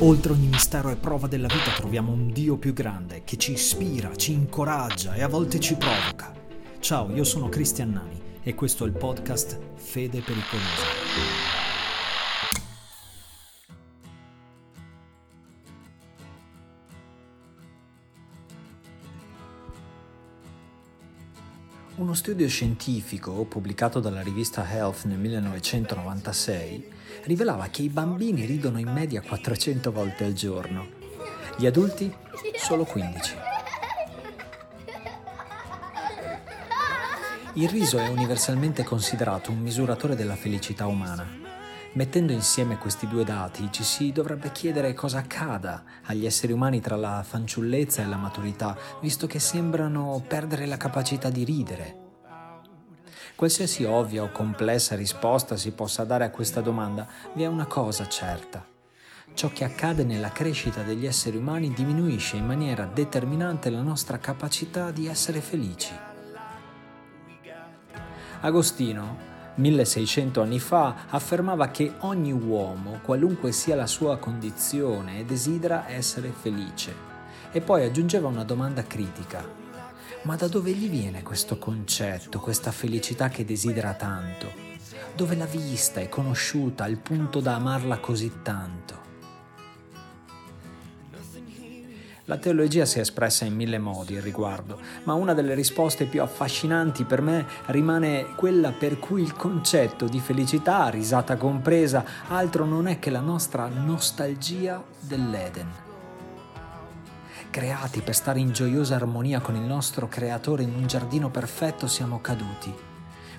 Oltre ogni mistero e prova della vita troviamo un Dio più grande che ci ispira, ci incoraggia e a volte ci provoca. Ciao, io sono Cristian Nani e questo è il podcast Fede Pericolosa. Uno studio scientifico pubblicato dalla rivista Health nel 1996 rivelava che i bambini ridono in media 400 volte al giorno, gli adulti solo 15. Il riso è universalmente considerato un misuratore della felicità umana. Mettendo insieme questi due dati ci si dovrebbe chiedere cosa accada agli esseri umani tra la fanciullezza e la maturità, visto che sembrano perdere la capacità di ridere. Qualsiasi ovvia o complessa risposta si possa dare a questa domanda, vi è una cosa certa. Ciò che accade nella crescita degli esseri umani diminuisce in maniera determinante la nostra capacità di essere felici. Agostino, 1600 anni fa, affermava che ogni uomo, qualunque sia la sua condizione, desidera essere felice. E poi aggiungeva una domanda critica. Ma da dove gli viene questo concetto, questa felicità che desidera tanto? Dove l'ha vista e conosciuta al punto da amarla così tanto? La teologia si è espressa in mille modi al riguardo, ma una delle risposte più affascinanti per me rimane quella per cui il concetto di felicità, risata compresa, altro non è che la nostra nostalgia dell'Eden. Creati per stare in gioiosa armonia con il nostro creatore in un giardino perfetto, siamo caduti.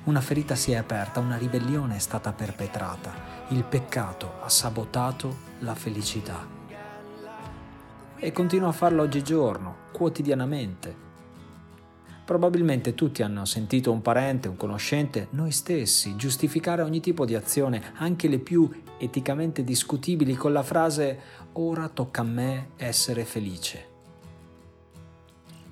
Una ferita si è aperta, una ribellione è stata perpetrata. Il peccato ha sabotato la felicità. E continua a farlo oggigiorno, quotidianamente. Probabilmente tutti hanno sentito un parente, un conoscente, noi stessi, giustificare ogni tipo di azione, anche le più eticamente discutibili, con la frase «Ora tocca a me essere felice».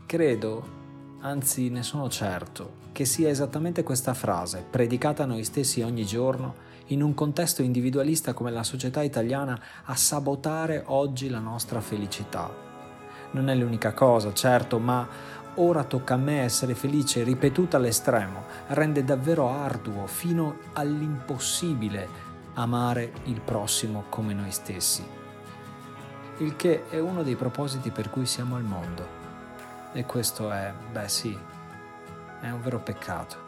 Credo, anzi ne sono certo, che sia esattamente questa frase, predicata a noi stessi ogni giorno, in un contesto individualista come la società italiana, a sabotare oggi la nostra felicità. Non è l'unica cosa, certo, ma «ora tocca a me essere felice», ripetuta all'estremo, rende davvero arduo, fino all'impossibile, amare il prossimo come noi stessi. Il che è uno dei propositi per cui siamo al mondo. E questo è, è un vero peccato.